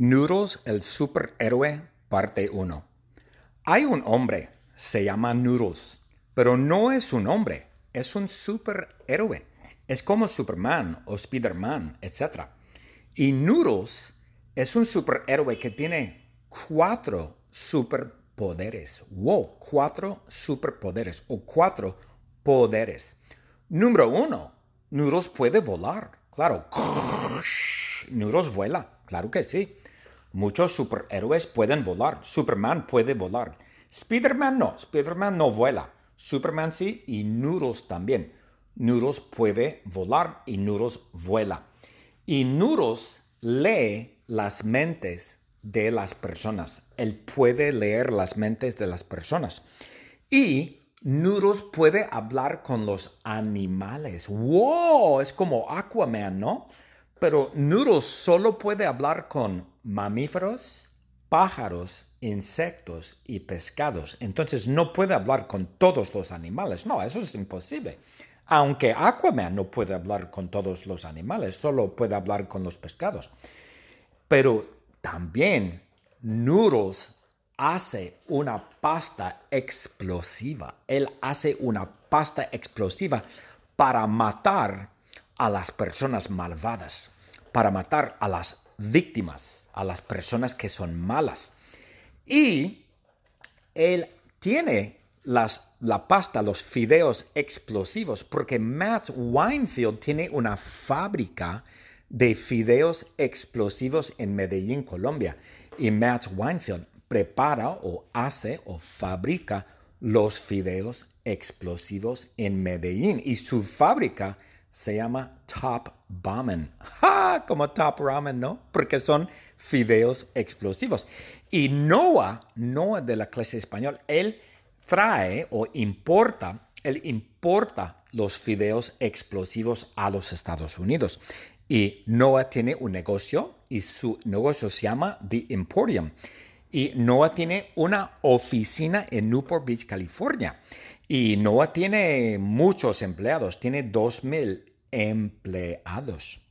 Noodles, el superhéroe, parte 1. Hay un hombre, se llama Noodles, pero no es un hombre, es un superhéroe. Es como Superman o Spider-Man, etc. Y Noodles es un superhéroe que tiene 4 superpoderes. ¡Wow! 4 superpoderes o 4 poderes. Número 1, Noodles puede volar, claro. Noodles vuela, claro que sí. Muchos superhéroes pueden volar. Superman puede volar. Spider-Man no vuela. Superman sí y Noodles también. Noodles puede volar y Noodles vuela. Y Noodles lee las mentes de las personas. Él puede leer las mentes de las personas. Y Noodles puede hablar con los animales. ¡Wow! Es como Aquaman, ¿no? Pero Noodles solo puede hablar con mamíferos, pájaros, insectos y pescados. Entonces no puede hablar con todos los animales. No, eso es imposible. Aunque Aquaman no puede hablar con todos los animales, solo puede hablar con los pescados. Pero también Noodles hace una pasta explosiva. Él hace una pasta explosiva para matar a las personas malvadas, para matar a las víctimas, a las personas que son malas. Y él tiene la pasta, los fideos explosivos, porque Matt Winefield tiene una fábrica de fideos explosivos en Medellín, Colombia. Y Matt Winefield prepara o hace o fabrica los fideos explosivos en Medellín. Y su fábrica se llama Top Ramen. ¡Ja! Como Top Ramen, ¿no? Porque son fideos explosivos. Y Noah de la clase de español, él trae o importa, él importa los fideos explosivos a los Estados Unidos. Y Noah tiene un negocio y su negocio se llama The Emporium. Y Noah tiene una oficina en Newport Beach, California. Y Noah tiene muchos empleados, tiene 2,000 empleados.